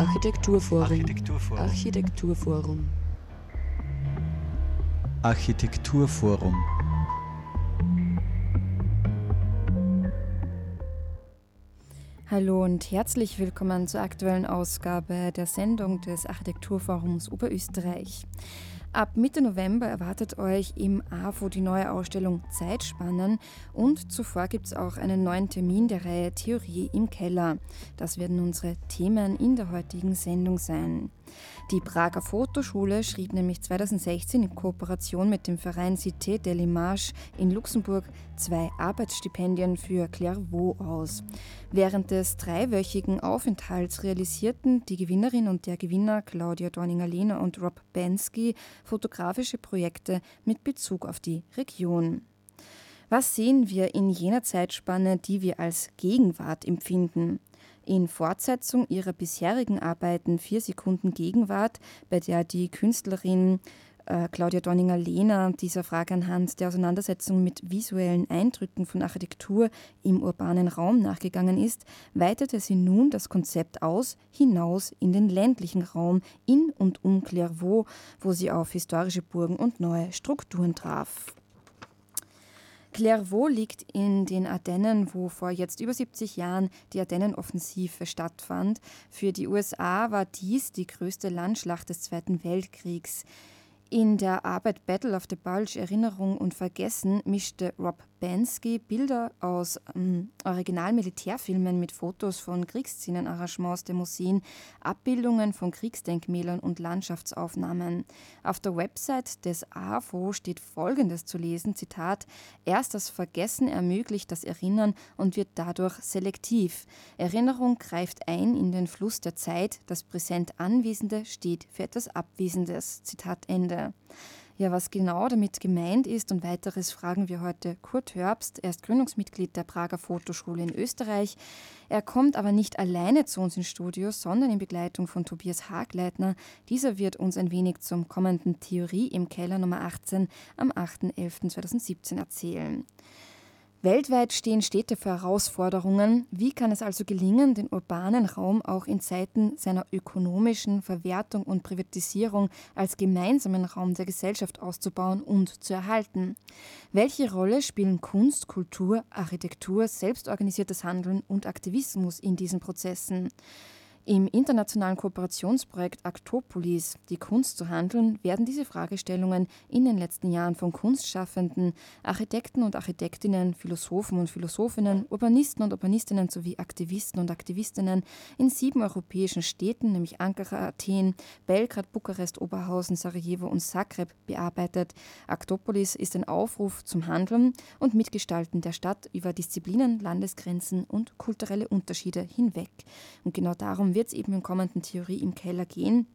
Architekturforum. Hallo und herzlich willkommen zur aktuellen Ausgabe der Sendung des Architekturforums Oberösterreich. Ab Mitte November erwartet euch im AFO die neue Ausstellung Zeitspannen und zuvor gibt es auch einen neuen Termin der Reihe Theorie im Keller. Das werden unsere Themen in der heutigen Sendung sein. Die Prager Fotoschule schrieb nämlich 2016 in Kooperation mit dem Verein Cité de l'image in Luxemburg 2 Arbeitsstipendien für Clervaux aus. Während des 3-wöchigen Aufenthalts realisierten die Gewinnerin und der Gewinner Claudia Dorninger-Lehner und Rob Bensky fotografische Projekte mit Bezug auf die Region. Was sehen wir in jener Zeitspanne, die wir als Gegenwart empfinden? In Fortsetzung ihrer bisherigen Arbeiten 4 Sekunden Gegenwart, bei der die Künstlerin Claudia Dorninger-Lehner dieser Frage anhand der Auseinandersetzung mit visuellen Eindrücken von Architektur im urbanen Raum nachgegangen ist, weitete sie nun das Konzept aus, hinaus in den ländlichen Raum, in und um Clervaux, wo sie auf historische Burgen und neue Strukturen traf. Clervaux liegt in den Ardennen, wo vor jetzt über 70 Jahren die Ardennenoffensive stattfand. Für die USA war dies die größte Landschlacht des Zweiten Weltkriegs. In der Arbeit Battle of the Bulge, Erinnerung und Vergessen mischte Rob Bensky Bilder aus Original-Militärfilmen mit Fotos von Kriegsszenenarrangements der Museen, Abbildungen von Kriegsdenkmälern und Landschaftsaufnahmen. Auf der Website des AFO steht Folgendes zu lesen, Zitat, erst das Vergessen ermöglicht das Erinnern und wird dadurch selektiv. Erinnerung greift ein in den Fluss der Zeit, das präsent Anwesende steht für etwas Abwesendes, Zitat Ende. Ja, was genau damit gemeint ist und weiteres fragen wir heute Kurt Hörbst. Er ist Gründungsmitglied der Prager Fotoschule in Österreich. Er kommt aber nicht alleine zu uns ins Studio, sondern in Begleitung von Tobias Hagleitner. Dieser wird uns ein wenig zum kommenden Theorie im Keller Nummer 18 am 8.11.2017 erzählen. Weltweit stehen Städte vor Herausforderungen. Wie kann es also gelingen, den urbanen Raum auch in Zeiten seiner ökonomischen Verwertung und Privatisierung als gemeinsamen Raum der Gesellschaft auszubauen und zu erhalten? Welche Rolle spielen Kunst, Kultur, Architektur, selbstorganisiertes Handeln und Aktivismus in diesen Prozessen? Im internationalen Kooperationsprojekt Aktopolis, die Kunst zu handeln, werden diese Fragestellungen in den letzten Jahren von Kunstschaffenden, Architekten und Architektinnen, Philosophen und Philosophinnen, Urbanisten und Urbanistinnen sowie Aktivisten und Aktivistinnen in 7 europäischen Städten, nämlich Ankara, Athen, Belgrad, Bukarest, Oberhausen, Sarajevo und Zagreb, bearbeitet. Aktopolis ist ein Aufruf zum Handeln und Mitgestalten der Stadt über Disziplinen, Landesgrenzen und kulturelle Unterschiede hinweg. Und genau darum wird es eben im kommenden Theorie im Keller gehen.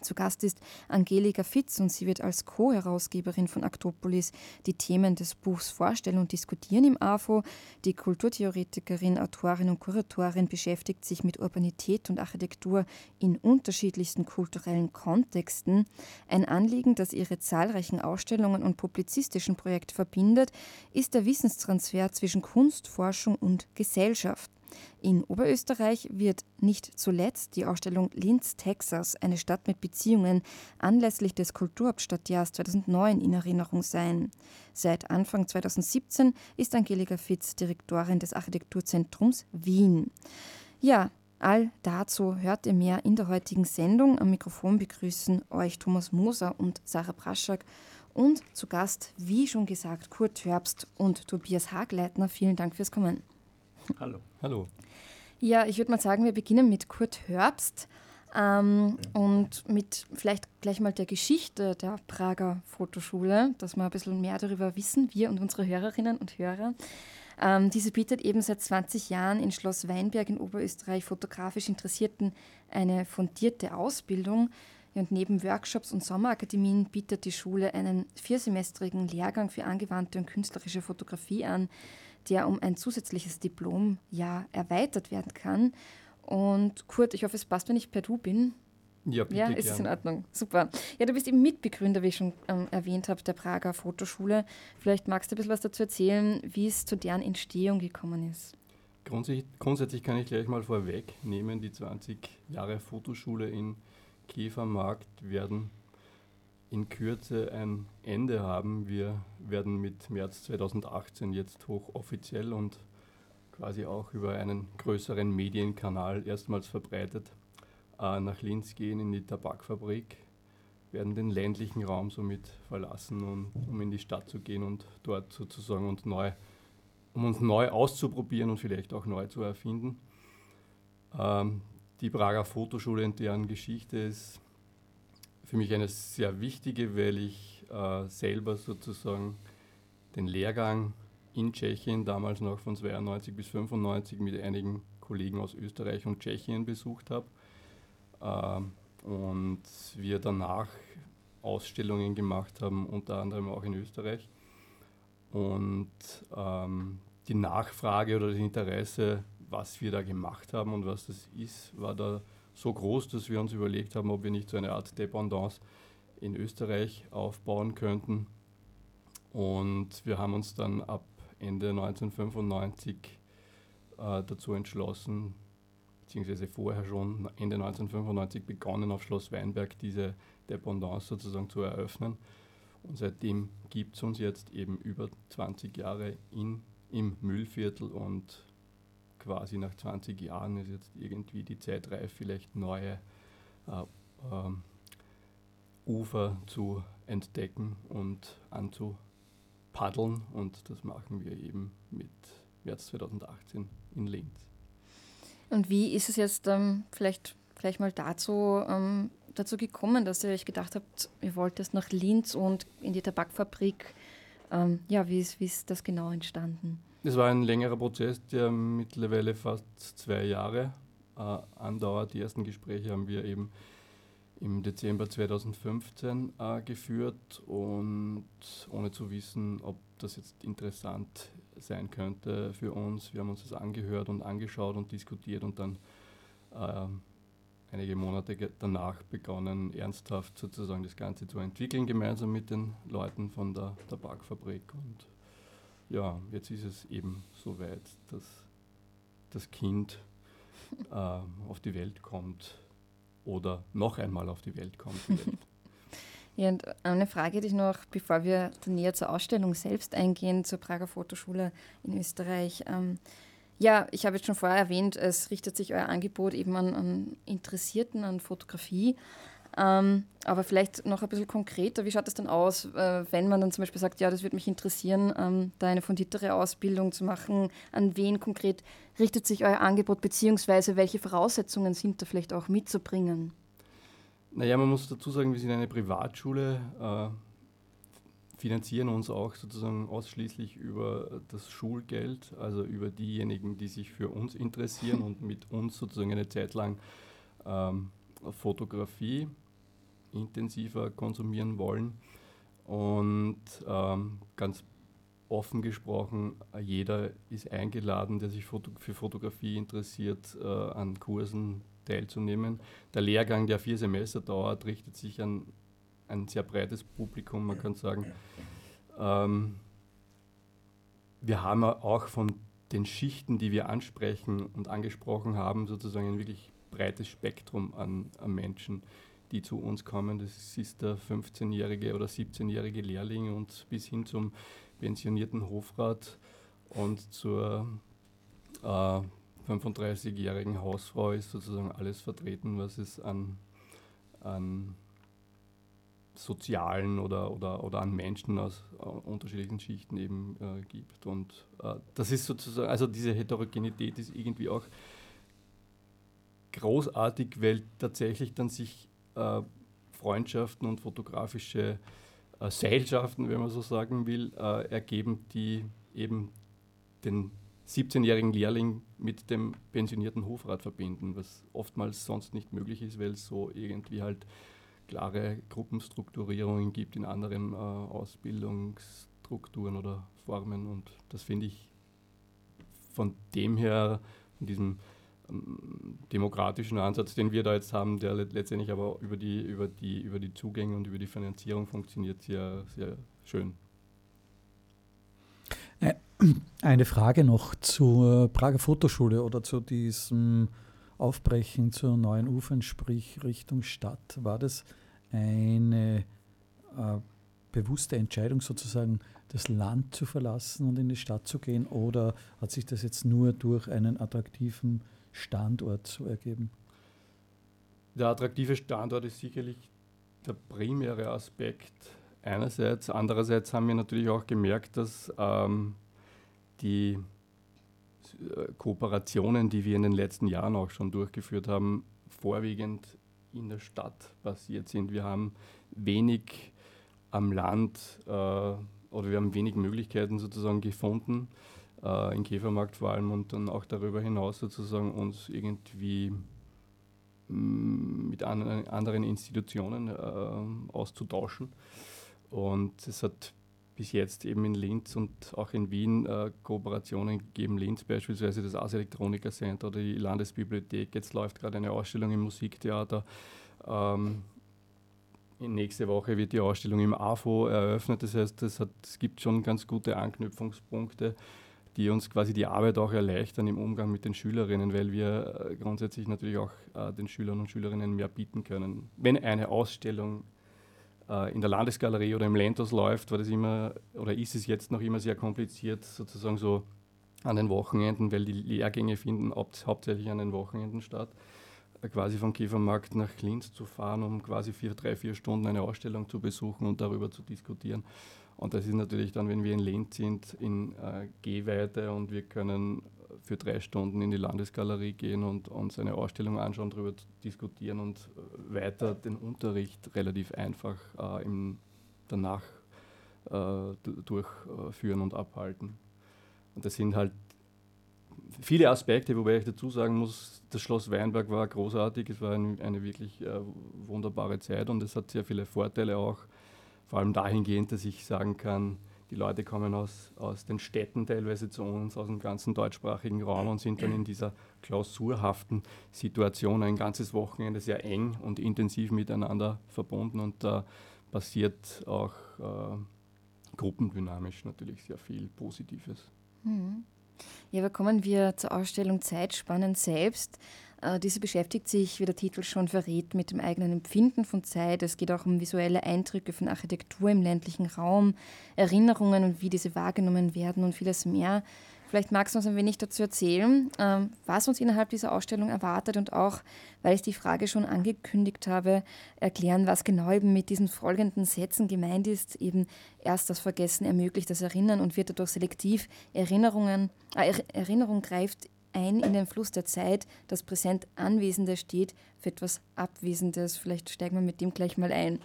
Zu Gast ist Angelika Fitz und sie wird als Co-Herausgeberin von Aktopolis die Themen des Buchs vorstellen und diskutieren im AFO. Die Kulturtheoretikerin, Autorin und Kuratorin beschäftigt sich mit Urbanität und Architektur in unterschiedlichsten kulturellen Kontexten. Ein Anliegen, das ihre zahlreichen Ausstellungen und publizistischen Projekte verbindet, ist der Wissenstransfer zwischen Kunst, Forschung und Gesellschaft. In Oberösterreich wird nicht zuletzt die Ausstellung Linz, Texas, eine Stadt mit Beziehungen, anlässlich des Kulturhauptstadtjahrs 2009 in Erinnerung sein. Seit Anfang 2017 ist Angelika Fitz Direktorin des Architekturzentrums Wien. Ja, all dazu hört ihr mehr in der heutigen Sendung. Am Mikrofon begrüßen euch Thomas Moser und Sarah Braschak. Und zu Gast, wie schon gesagt, Kurt Hörbst und Tobias Hagleitner. Vielen Dank fürs Kommen. Hallo. Hallo. Ja, ich würde mal sagen, wir beginnen mit Kurt Hörbst und mit vielleicht gleich mal der Geschichte der Prager Fotoschule, dass wir ein bisschen mehr darüber wissen, wir und unsere Hörerinnen und Hörer. Diese bietet eben seit 20 Jahren in Schloss Weinberg in Oberösterreich fotografisch Interessierten eine fundierte Ausbildung. Und neben Workshops und Sommerakademien bietet die Schule einen 4-semestrigen Lehrgang für angewandte und künstlerische Fotografie an, der um ein zusätzliches Diplomjahr erweitert werden kann. Und Kurt, ich hoffe, es passt, wenn ich per Du bin. Ja, bitte. Ja, ist in Ordnung. Super. Ja, du bist eben Mitbegründer, wie ich schon erwähnt habe, der Prager Fotoschule. Vielleicht magst du ein bisschen was dazu erzählen, wie es zu deren Entstehung gekommen ist. Grundsätzlich kann ich gleich mal vorwegnehmen, die 20 Jahre Fotoschule in Käfermarkt werden in Kürze ein Ende haben. Wir werden mit März 2018 jetzt hochoffiziell und quasi auch über einen größeren Medienkanal erstmals verbreitet nach Linz gehen, in die Tabakfabrik, werden den ländlichen Raum somit verlassen, und, um in die Stadt zu gehen und dort sozusagen uns neu auszuprobieren und vielleicht auch neu zu erfinden. Die Prager Fotoschule und deren Geschichte ist für mich eine sehr wichtige, weil ich selber sozusagen den Lehrgang in Tschechien damals noch von 92 bis 95 mit einigen Kollegen aus Österreich und Tschechien besucht habe. Und wir danach Ausstellungen gemacht haben, unter anderem auch in Österreich. Und die Nachfrage oder das Interesse, was wir da gemacht haben und was das ist, war da so groß, dass wir uns überlegt haben, ob wir nicht so eine Art Dependance in Österreich aufbauen könnten. Und wir haben uns dann ab Ende 1995 dazu entschlossen, beziehungsweise vorher schon Ende 1995 begonnen, auf Schloss Weinberg diese Dependance sozusagen zu eröffnen. Und seitdem gibt es uns jetzt eben über 20 Jahre im Mühlviertel, und quasi nach 20 Jahren ist jetzt irgendwie die Zeit reif, vielleicht neue Ufer zu entdecken und anzupaddeln. Und das machen wir eben mit März 2018 in Linz. Und wie ist es jetzt vielleicht gleich mal dazu gekommen, dass ihr euch gedacht habt, ihr wollt es nach Linz und in die Tabakfabrik? Wie ist das genau entstanden? Es war ein längerer Prozess, der mittlerweile fast 2 Jahre andauert. Die ersten Gespräche haben wir eben im Dezember 2015 geführt, und ohne zu wissen, ob das jetzt interessant sein könnte für uns. Wir haben uns das angehört und angeschaut und diskutiert und dann einige Monate danach begonnen, ernsthaft sozusagen das Ganze zu entwickeln, gemeinsam mit den Leuten von der Tabakfabrik. Und ja, jetzt ist es eben soweit, dass das Kind auf die Welt kommt oder noch einmal auf die Welt kommt. Ja, und eine Frage hätte ich noch, bevor wir näher zur Ausstellung selbst eingehen, zur Prager Fotoschule in Österreich. Ich habe jetzt schon vorher erwähnt, es richtet sich euer Angebot eben an Interessierten, an Fotografie. Aber vielleicht noch ein bisschen konkreter, wie schaut das dann aus, wenn man dann zum Beispiel sagt, ja, das würde mich interessieren, da eine fundiertere Ausbildung zu machen? An wen konkret richtet sich euer Angebot, beziehungsweise welche Voraussetzungen sind da vielleicht auch mitzubringen? Naja, man muss dazu sagen, wir sind eine Privatschule, finanzieren uns auch sozusagen ausschließlich über das Schulgeld, also über diejenigen, die sich für uns interessieren und mit uns sozusagen eine Zeit lang Fotografie intensiver konsumieren wollen. Und ganz offen gesprochen, jeder ist eingeladen, der sich für Fotografie interessiert, an Kursen teilzunehmen. Der Lehrgang, der 4 Semester dauert, richtet sich an ein sehr breites Publikum, man kann sagen. Wir haben auch von den Schichten, die wir ansprechen und angesprochen haben, sozusagen ein wirklich breites Spektrum an Menschen, die zu uns kommen. Das ist der 15-jährige oder 17-jährige Lehrling und bis hin zum pensionierten Hofrat und zur 35-jährigen Hausfrau ist sozusagen alles vertreten, was es an sozialen oder an Menschen aus unterschiedlichen Schichten eben gibt. Und das ist sozusagen, also diese Heterogenität ist irgendwie auch großartig, weil tatsächlich dann sich Freundschaften und fotografische Seilschaften, wenn man so sagen will, ergeben, die eben den 17-jährigen Lehrling mit dem pensionierten Hofrat verbinden, was oftmals sonst nicht möglich ist, weil es so irgendwie halt klare Gruppenstrukturierungen gibt in anderen Ausbildungsstrukturen oder Formen. Und das finde ich von dem her, von diesem demokratischen Ansatz, den wir da jetzt haben, der letztendlich aber über die Zugänge und über die Finanzierung funktioniert, sehr, sehr schön. Eine Frage noch zur Prager Fotoschule oder zu diesem Aufbrechen zu neuen Ufern, sprich Richtung Stadt. War das eine bewusste Entscheidung, sozusagen das Land zu verlassen und in die Stadt zu gehen, oder hat sich das jetzt nur durch einen attraktiven Standort so ergeben? Der attraktive Standort ist sicherlich der primäre Aspekt einerseits. Andererseits haben wir natürlich auch gemerkt, dass die Kooperationen, die wir in den letzten Jahren auch schon durchgeführt haben, vorwiegend in der Stadt basiert sind. Wir haben wenig am Land oder wir haben wenig Möglichkeiten sozusagen gefunden, im Käfermarkt vor allem und dann auch darüber hinaus sozusagen uns irgendwie mit anderen Institutionen auszutauschen. Und es hat bis jetzt eben in Linz und auch in Wien Kooperationen gegeben. Linz beispielsweise das Ars Electronica Center oder die Landesbibliothek. Jetzt läuft gerade eine Ausstellung im Musiktheater. Nächste Woche wird die Ausstellung im AFO eröffnet. Das heißt, es gibt schon ganz gute Anknüpfungspunkte, die uns quasi die Arbeit auch erleichtern im Umgang mit den Schülerinnen, weil wir grundsätzlich natürlich auch den Schülern und Schülerinnen mehr bieten können. Wenn eine Ausstellung in der Landesgalerie oder im Lentos läuft, war das immer oder ist es jetzt noch immer sehr kompliziert, sozusagen so an den Wochenenden, weil die Lehrgänge finden hauptsächlich an den Wochenenden statt, quasi vom Käfermarkt nach Linz zu fahren, um quasi 3-4 Stunden eine Ausstellung zu besuchen und darüber zu diskutieren. Und das ist natürlich dann, wenn wir in Linz sind, in Gehweite und wir können für 3 Stunden in die Landesgalerie gehen und uns eine Ausstellung anschauen, darüber diskutieren und weiter den Unterricht relativ einfach danach durchführen und abhalten. Und das sind halt viele Aspekte, wobei ich dazu sagen muss, das Schloss Weinberg war großartig, es war eine wirklich wunderbare Zeit und es hat sehr viele Vorteile auch, vor allem dahingehend, dass ich sagen kann, die Leute kommen aus den Städten teilweise zu uns, aus dem ganzen deutschsprachigen Raum und sind dann in dieser klausurhaften Situation ein ganzes Wochenende sehr eng und intensiv miteinander verbunden und da passiert auch gruppendynamisch natürlich sehr viel Positives. Mhm. Ja, aber kommen wir zur Ausstellung Zeitspannen selbst. Diese beschäftigt sich, wie der Titel schon verrät, mit dem eigenen Empfinden von Zeit. Es geht auch um visuelle Eindrücke von Architektur im ländlichen Raum, Erinnerungen und wie diese wahrgenommen werden und vieles mehr. Vielleicht magst du uns ein wenig dazu erzählen, was uns innerhalb dieser Ausstellung erwartet und auch, weil ich die Frage schon angekündigt habe, erklären, was genau eben mit diesen folgenden Sätzen gemeint ist. Eben erst das Vergessen ermöglicht das Erinnern und wird dadurch selektiv. Erinnerung greift ein in den Fluss der Zeit, das präsent Anwesende steht für etwas Abwesendes. Vielleicht steigen wir mit dem gleich mal ein.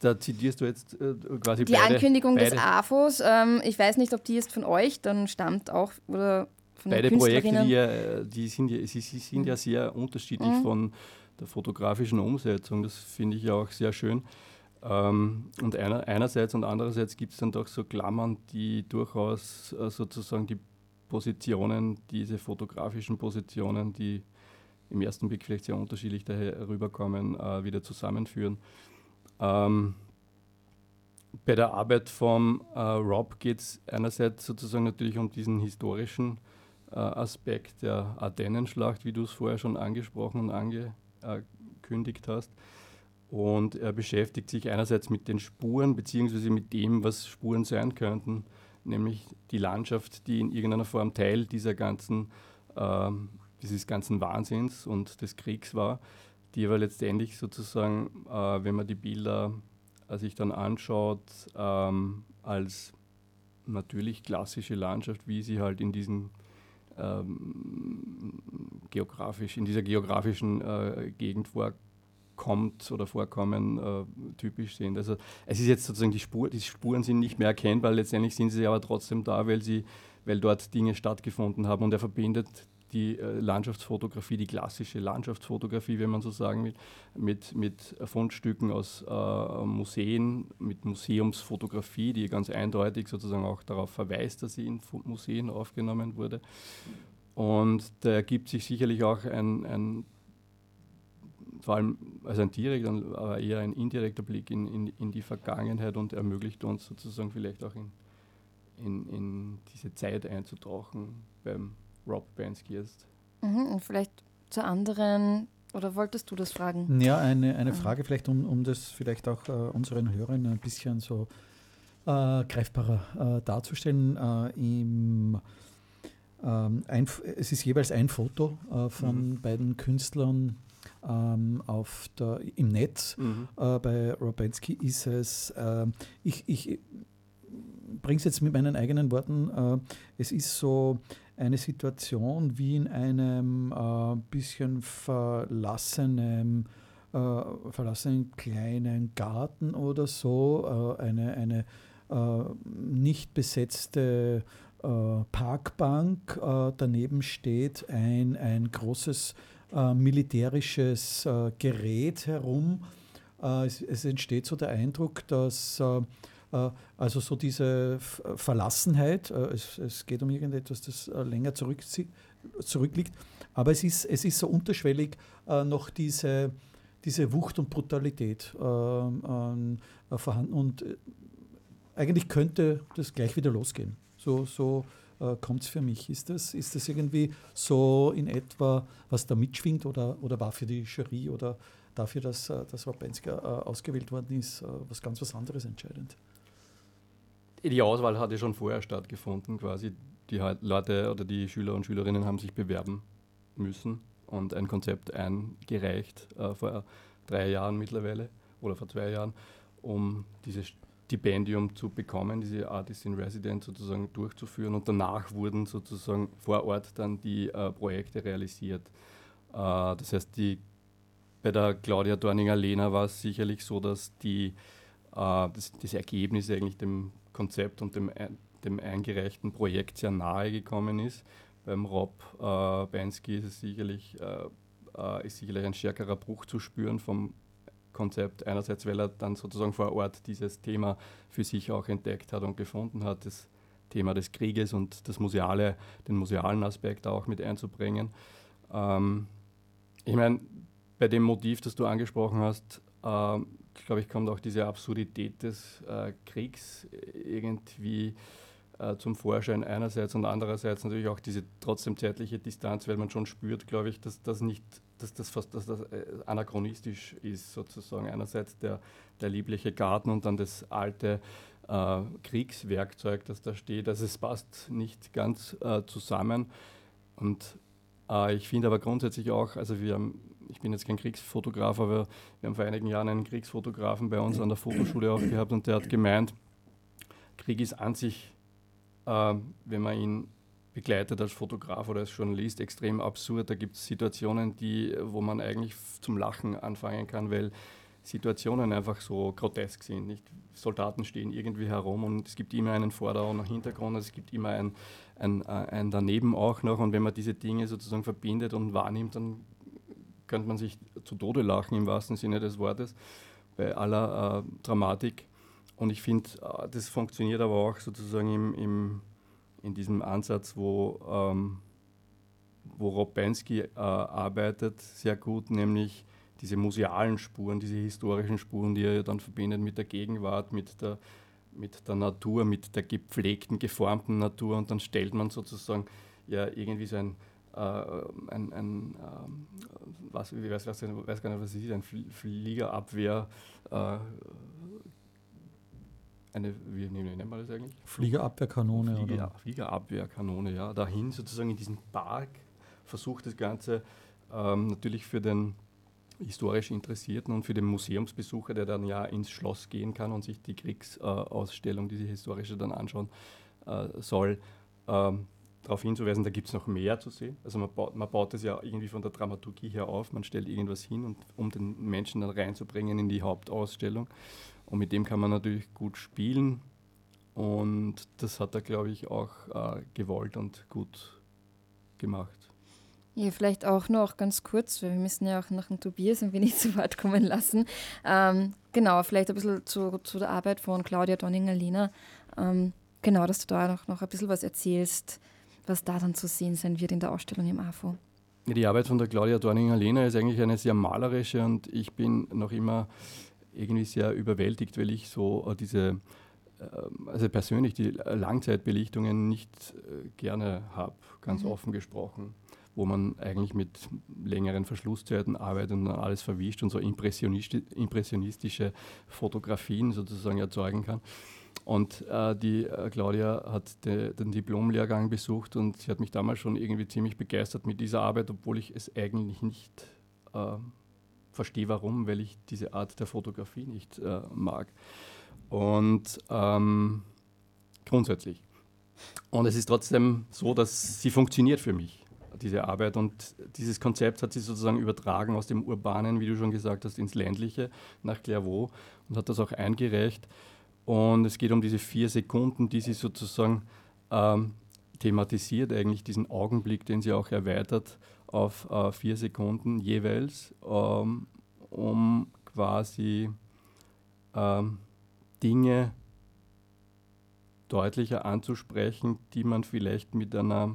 Da zitierst du jetzt quasi die Ankündigung des AFOs. Ich weiß nicht, ob die jetzt von euch dann stammt auch oder von den Künstlerinnen. Beide Projekte, die sind ja sehr unterschiedlich von der fotografischen Umsetzung. Das finde ich ja auch sehr schön. Und einerseits und andererseits gibt es dann doch so Klammern, die durchaus sozusagen die Positionen, diese fotografischen Positionen, die im ersten Blick vielleicht sehr unterschiedlich daher rüberkommen, wieder zusammenführen. Bei der Arbeit vom Rob geht es einerseits sozusagen natürlich um diesen historischen Aspekt der Ardennenschlacht, wie du es vorher schon angesprochen und angekündigt hast. Und er beschäftigt sich einerseits mit den Spuren, beziehungsweise mit dem, was Spuren sein könnten, nämlich die Landschaft, die in irgendeiner Form Teil dieses ganzen Wahnsinns und des Kriegs war, die aber letztendlich sozusagen, wenn man die Bilder sich dann anschaut, als natürlich klassische Landschaft, wie sie halt in diesem geografischen Gegend vorkommt oder vorkommen, typisch sind. Also es ist jetzt sozusagen die Spuren sind nicht mehr erkennbar, letztendlich sind sie aber trotzdem da, weil dort Dinge stattgefunden haben und er verbindet die Landschaftsfotografie, die klassische Landschaftsfotografie, wenn man so sagen will, mit Fundstücken aus Museen, mit Museumsfotografie, die ganz eindeutig sozusagen auch darauf verweist, dass sie in Museen aufgenommen wurde. Und da ergibt sich sicherlich auch vor allem also ein direkter, aber eher ein indirekter Blick in die Vergangenheit und ermöglicht uns sozusagen vielleicht auch in in diese Zeit einzutauchen beim Rob Bensky jetzt. Mhm, und vielleicht zur anderen, oder wolltest du das fragen? Ja, eine Frage vielleicht, um das vielleicht auch unseren Hörern ein bisschen so greifbarer darzustellen. Es ist jeweils ein Foto von beiden Künstlern im Netz. Bei Rob Bensky ist es, ich bringe es jetzt mit meinen eigenen Worten, es ist so eine Situation wie in einem bisschen verlassenen kleinen Garten oder so, eine nicht besetzte Parkbank, daneben steht ein großes militärisches Gerät herum. Es entsteht so der Eindruck, dass also so diese Verlassenheit, es geht um irgendetwas, das länger zurückliegt, aber es ist so unterschwellig noch diese Wucht und Brutalität vorhanden, und eigentlich könnte das gleich wieder losgehen. So kommt es für mich. Ist das irgendwie so in etwa, was da mitschwingt, oder war für die Jury oder dafür, dass Rob Bensky ausgewählt worden ist, was anderes entscheidend? Die Auswahl hatte schon vorher stattgefunden, quasi. Die Leute oder die Schüler und Schülerinnen haben sich bewerben müssen und ein Konzept eingereicht vor 3 Jahren mittlerweile oder vor 2 Jahren, um dieses Stipendium zu bekommen, diese Artist in Residence sozusagen durchzuführen, und danach wurden sozusagen vor Ort dann die Projekte realisiert. Das heißt, bei der Claudia Dorninger-Lehner war es sicherlich so, dass das Ergebnis eigentlich dem Konzept und dem eingereichten Projekt sehr nahe gekommen ist. Beim Rob Bensky ist es sicherlich ein stärkerer Bruch zu spüren vom Konzept, einerseits, weil er dann sozusagen vor Ort dieses Thema für sich auch entdeckt hat und gefunden hat, das Thema des Krieges und den musealen Aspekt auch mit einzubringen. Ich meine, bei dem Motiv, das du angesprochen hast, glaube ich, kommt auch diese Absurdität des Kriegs irgendwie zum Vorschein einerseits, und andererseits natürlich auch diese trotzdem zeitliche Distanz, weil man schon spürt, glaube ich, dass das anachronistisch ist, sozusagen. Einerseits der liebliche Garten und dann das alte Kriegswerkzeug, das da steht. Also es passt nicht ganz zusammen. Und ich finde aber grundsätzlich auch, also ich bin jetzt kein Kriegsfotograf, aber wir haben vor einigen Jahren einen Kriegsfotografen bei uns an der Fotoschule auch gehabt, und der hat gemeint, Krieg ist an sich, wenn man ihn begleitet als Fotograf oder als Journalist, extrem absurd. Da gibt es Situationen, wo man eigentlich zum Lachen anfangen kann, weil Situationen einfach so grotesk sind. Nicht? Soldaten stehen irgendwie herum und es gibt immer einen Vorder- und einen Hintergrund, es gibt immer ein Daneben auch noch, und wenn man diese Dinge sozusagen verbindet und wahrnimmt, dann könnte man sich zu Tode lachen, im wahrsten Sinne des Wortes, bei aller Dramatik. Und ich finde, das funktioniert aber auch sozusagen in diesem Ansatz, wo Rob Bensky arbeitet, sehr gut, nämlich diese musealen Spuren, diese historischen Spuren, die er dann verbindet mit der Gegenwart, mit der Natur, mit der gepflegten, geformten Natur, und dann stellt man sozusagen ja irgendwie so ein Fliegerabwehr, wie nennt man das eigentlich? Fliegerabwehrkanone. Fliegerabwehrkanone, ja. Dahin sozusagen in diesen Park, versucht das Ganze natürlich für den historisch Interessierten und für den Museumsbesucher, der dann ja ins Schloss gehen kann und sich die Kriegsausstellung, diese historische, dann anschauen soll, darauf hinzuweisen, da gibt es noch mehr zu sehen. Also man baut das ja irgendwie von der Dramaturgie her auf, man stellt irgendwas hin, und um den Menschen dann reinzubringen in die Hauptausstellung. Und mit dem kann man natürlich gut spielen, und das hat er, glaube ich, auch gewollt und gut gemacht. Ja, vielleicht auch noch ganz kurz, weil wir müssen ja auch nach dem Tobias ein wenig zu Wort kommen lassen. Genau, vielleicht ein bisschen zu der Arbeit von Claudia Dorninger-Lehner. Genau, dass du da noch ein bisschen was erzählst, was da dann zu sehen sein wird in der Ausstellung im AFO. Die Arbeit von der Claudia Dorninger-Lehner ist eigentlich eine sehr malerische, und ich bin noch immer irgendwie sehr überwältigt, weil ich so diese also persönlich die Langzeitbelichtungen nicht gerne habe, ganz offen gesprochen, wo man eigentlich mit längeren Verschlusszeiten arbeitet und dann alles verwischt und so impressionistische Fotografien sozusagen erzeugen kann. Und die Claudia hat den Diplomlehrgang besucht und sie hat mich damals schon irgendwie ziemlich begeistert mit dieser Arbeit, obwohl ich es eigentlich nicht verstehe, warum, weil ich diese Art der Fotografie nicht mag. Und grundsätzlich. Und es ist trotzdem so, dass sie funktioniert für mich, diese Arbeit. Und dieses Konzept hat sie sozusagen übertragen aus dem Urbanen, wie du schon gesagt hast, ins Ländliche, nach Clervaux und hat das auch eingereicht. Und es geht um diese 4 Sekunden, die sie sozusagen thematisiert, eigentlich diesen Augenblick, den sie auch erweitert auf 4 Sekunden jeweils, um quasi Dinge deutlicher anzusprechen, die man vielleicht mit einer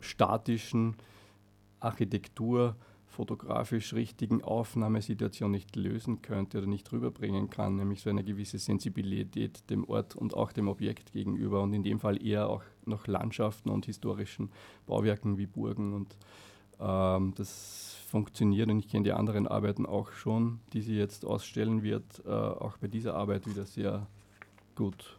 statischen Architektur, fotografisch richtigen Aufnahmesituation nicht lösen könnte oder nicht rüberbringen kann, nämlich so eine gewisse Sensibilität dem Ort und auch dem Objekt gegenüber und in dem Fall eher auch noch Landschaften und historischen Bauwerken wie Burgen und das funktioniert und ich kenne die anderen Arbeiten auch schon, die sie jetzt ausstellen wird, auch bei dieser Arbeit wieder sehr gut.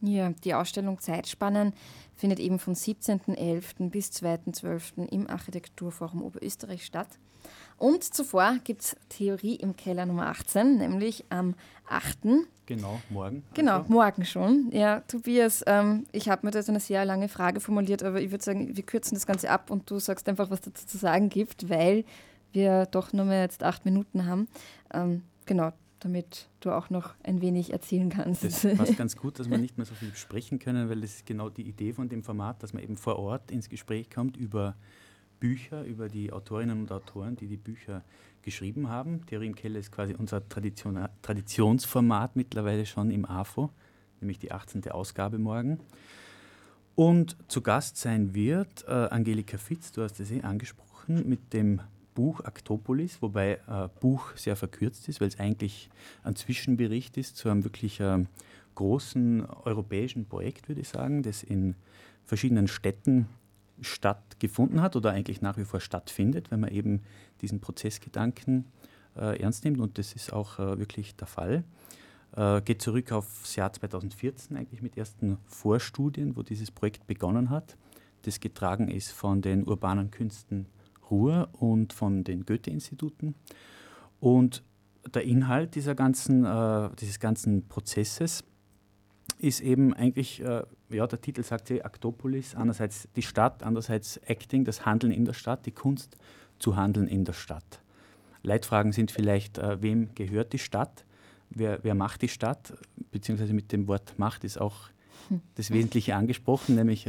Ja, die Ausstellung Zeitspannen findet eben vom 17.11. bis 2.12. im Architekturforum Oberösterreich statt. Und zuvor gibt es Theorie im Keller Nummer 18, nämlich am 8. Genau, morgen. Genau, also morgen schon. Ja, Tobias, ich habe mir da jetzt eine sehr lange Frage formuliert, aber ich würde sagen, wir kürzen das Ganze ab und du sagst einfach, was dazu zu sagen gibt, weil wir doch nur mehr jetzt 8 Minuten haben. Genau. Damit du auch noch ein wenig erzählen kannst. Das passt ganz gut, dass wir nicht mehr so viel sprechen können, weil das ist genau die Idee von dem Format, dass man eben vor Ort ins Gespräch kommt über Bücher, über die Autorinnen und Autoren, die die Bücher geschrieben haben. Theorie im Keller ist quasi unser Traditionsformat mittlerweile schon im AFO, nämlich die 18. Ausgabe morgen. Und zu Gast sein wird Angelika Fitz, du hast es angesprochen, mit dem Buch Aktopolis, wobei Buch sehr verkürzt ist, weil es eigentlich ein Zwischenbericht ist zu einem wirklich großen europäischen Projekt, würde ich sagen, das in verschiedenen Städten stattgefunden hat oder eigentlich nach wie vor stattfindet, wenn man eben diesen Prozessgedanken ernst nimmt und das ist auch wirklich der Fall. Geht zurück aufs Jahr 2014 eigentlich mit ersten Vorstudien, wo dieses Projekt begonnen hat, das getragen ist von den urbanen Künsten Ruhr und von den Goethe-Instituten. Und der Inhalt dieses ganzen Prozesses ist eben eigentlich, der Titel sagt ja, Aktopolis, einerseits die Stadt, andererseits Acting, das Handeln in der Stadt, die Kunst zu handeln in der Stadt. Leitfragen sind vielleicht, wem gehört die Stadt, wer macht die Stadt, beziehungsweise mit dem Wort Macht ist auch das Wesentliche angesprochen, nämlich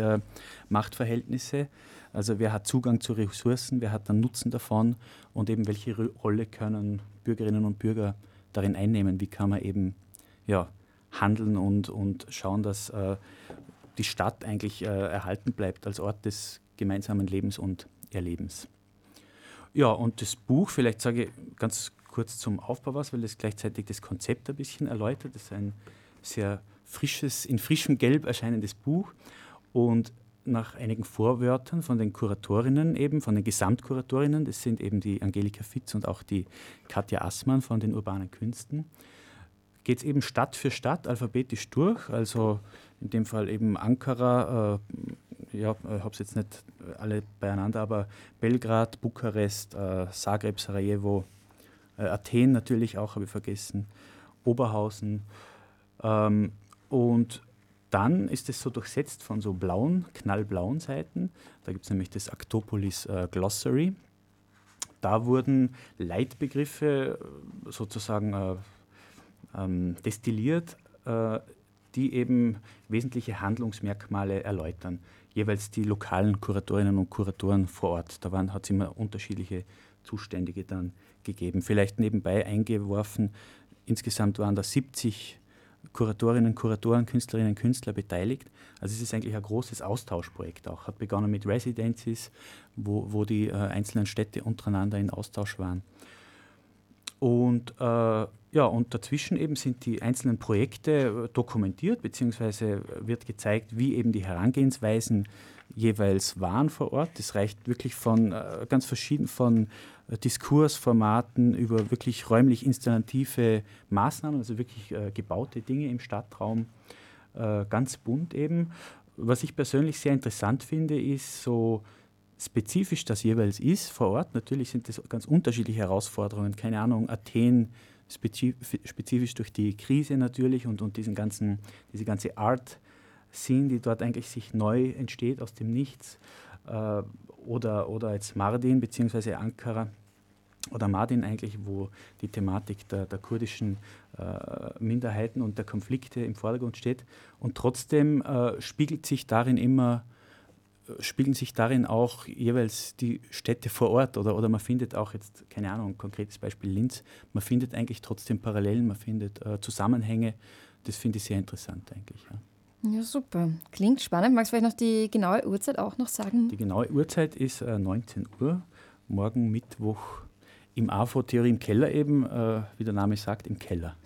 Machtverhältnisse. Also wer hat Zugang zu Ressourcen, wer hat einen Nutzen davon und eben welche Rolle können Bürgerinnen und Bürger darin einnehmen? Wie kann man eben handeln und schauen, dass die Stadt eigentlich erhalten bleibt als Ort des gemeinsamen Lebens und Erlebens? Ja, und das Buch, vielleicht sage ich ganz kurz zum Aufbau was, weil es gleichzeitig das Konzept ein bisschen erläutert. Das ist ein sehr frisches, in frischem Gelb erscheinendes Buch und nach einigen Vorwörtern von den Kuratorinnen eben, von den Gesamtkuratorinnen, das sind eben die Angelika Fitz und auch die Katja Aßmann von den urbanen Künsten, geht es eben Stadt für Stadt alphabetisch durch, also in dem Fall eben Ankara, ich habe es jetzt nicht alle beieinander, aber Belgrad, Bukarest, Zagreb, Sarajevo, Athen natürlich auch, habe ich vergessen, Oberhausen und dann ist es so durchsetzt von so blauen, knallblauen Seiten. Da gibt es nämlich das Aktopolis Glossary. Da wurden Leitbegriffe sozusagen destilliert, die eben wesentliche Handlungsmerkmale erläutern. Jeweils die lokalen Kuratorinnen und Kuratoren vor Ort. Da hat es immer unterschiedliche Zuständige dann gegeben. Vielleicht nebenbei eingeworfen, insgesamt waren da 70 Kuratorinnen, Kuratoren, Künstlerinnen, Künstler beteiligt. Also es ist eigentlich ein großes Austauschprojekt auch. Hat begonnen mit Residencies, wo die einzelnen Städte untereinander in Austausch waren. Und ja, und dazwischen eben sind die einzelnen Projekte dokumentiert, beziehungsweise wird gezeigt, wie eben die Herangehensweisen jeweils waren vor Ort. Das reicht wirklich von ganz verschieden, von Diskursformaten über wirklich räumlich installative Maßnahmen, also wirklich gebaute Dinge im Stadtraum, ganz bunt eben. Was ich persönlich sehr interessant finde, ist so spezifisch das jeweils ist vor Ort. Natürlich sind das ganz unterschiedliche Herausforderungen. Keine Ahnung, Athen spezifisch durch die Krise natürlich und diese ganze Art-Scene, die dort eigentlich sich neu entsteht aus dem Nichts. Oder jetzt Mardin bzw. Ankara oder Mardin eigentlich, wo die Thematik der kurdischen Minderheiten und der Konflikte im Vordergrund steht. Und trotzdem spiegeln sich darin auch jeweils die Städte vor Ort oder man findet auch jetzt, keine Ahnung, ein konkretes Beispiel Linz, man findet eigentlich trotzdem Parallelen, man findet Zusammenhänge. Das finde ich sehr interessant eigentlich. Ja. Ja, super. Klingt spannend. Magst du vielleicht noch die genaue Uhrzeit auch noch sagen? Die genaue Uhrzeit ist 19 Uhr, morgen Mittwoch im AFO Theorie im Keller eben, wie der Name sagt, im Keller.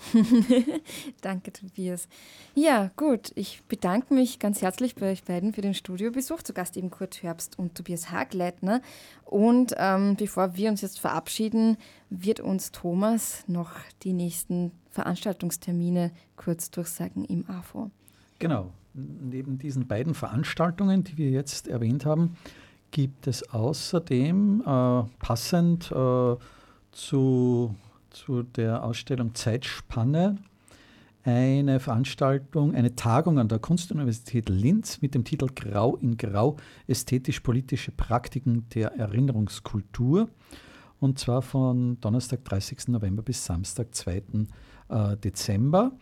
Danke, Tobias. Ja, gut, ich bedanke mich ganz herzlich bei euch beiden für den Studiobesuch. Zu Gast eben Kurt Hörbst und Tobias Hagleitner. Und bevor wir uns jetzt verabschieden, wird uns Thomas noch die nächsten Veranstaltungstermine kurz durchsagen im AFO. Genau, neben diesen beiden Veranstaltungen, die wir jetzt erwähnt haben, gibt es außerdem passend zu der Ausstellung Zeitspanne eine Veranstaltung, eine Tagung an der Kunstuniversität Linz mit dem Titel Grau in Grau, ästhetisch-politische Praktiken der Erinnerungskultur, und zwar von Donnerstag, 30. November bis Samstag, 2. Dezember.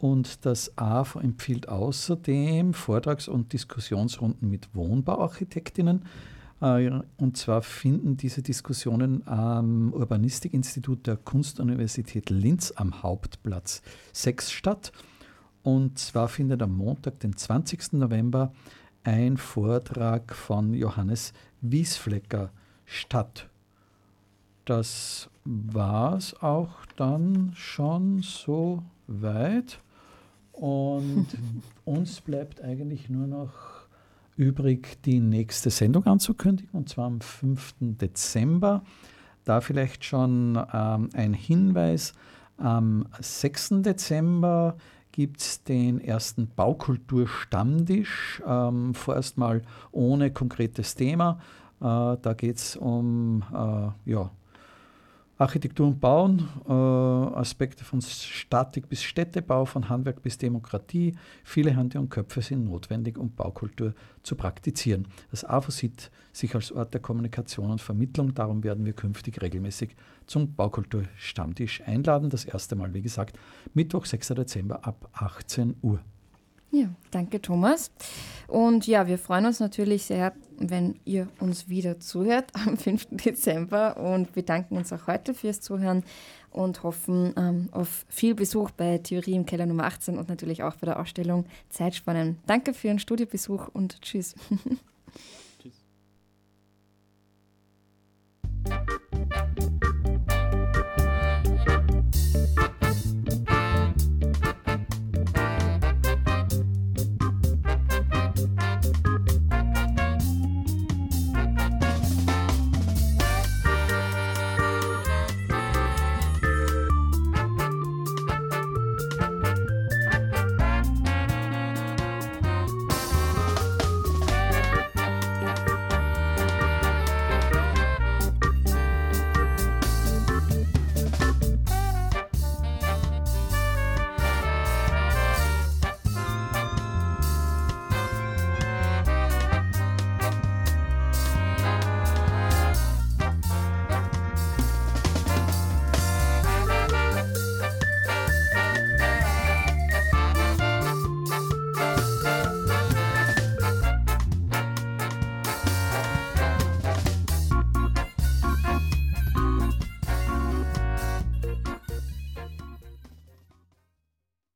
Und das AFO empfiehlt außerdem Vortrags- und Diskussionsrunden mit Wohnbauarchitektinnen. Und zwar finden diese Diskussionen am Urbanistikinstitut der Kunstuniversität Linz am Hauptplatz 6 statt. Und zwar findet am Montag, den 20. November, ein Vortrag von Johannes Wiesflecker statt. Das war es auch dann schon so weit. Und uns bleibt eigentlich nur noch übrig, die nächste Sendung anzukündigen, und zwar am 5. Dezember. Da vielleicht schon ein Hinweis: am 6. Dezember gibt es den ersten Baukultur-Stammtisch, vorerst mal ohne konkretes Thema. Da geht es um Architektur und Bauen, Aspekte von Statik bis Städtebau, von Handwerk bis Demokratie. Viele Hände und Köpfe sind notwendig, um Baukultur zu praktizieren. Das AFO sieht sich als Ort der Kommunikation und Vermittlung. Darum werden wir künftig regelmäßig zum Baukultur-Stammtisch einladen. Das erste Mal, wie gesagt, Mittwoch, 6. Dezember ab 18 Uhr. Ja, danke, Thomas. Und ja, wir freuen uns natürlich sehr, wenn ihr uns wieder zuhört am 5. Dezember und bedanken uns auch heute fürs Zuhören und hoffen auf viel Besuch bei Theorie im Keller Nummer 18 und natürlich auch bei der Ausstellung Zeitspannen. Danke für Ihren Studiobesuch und tschüss.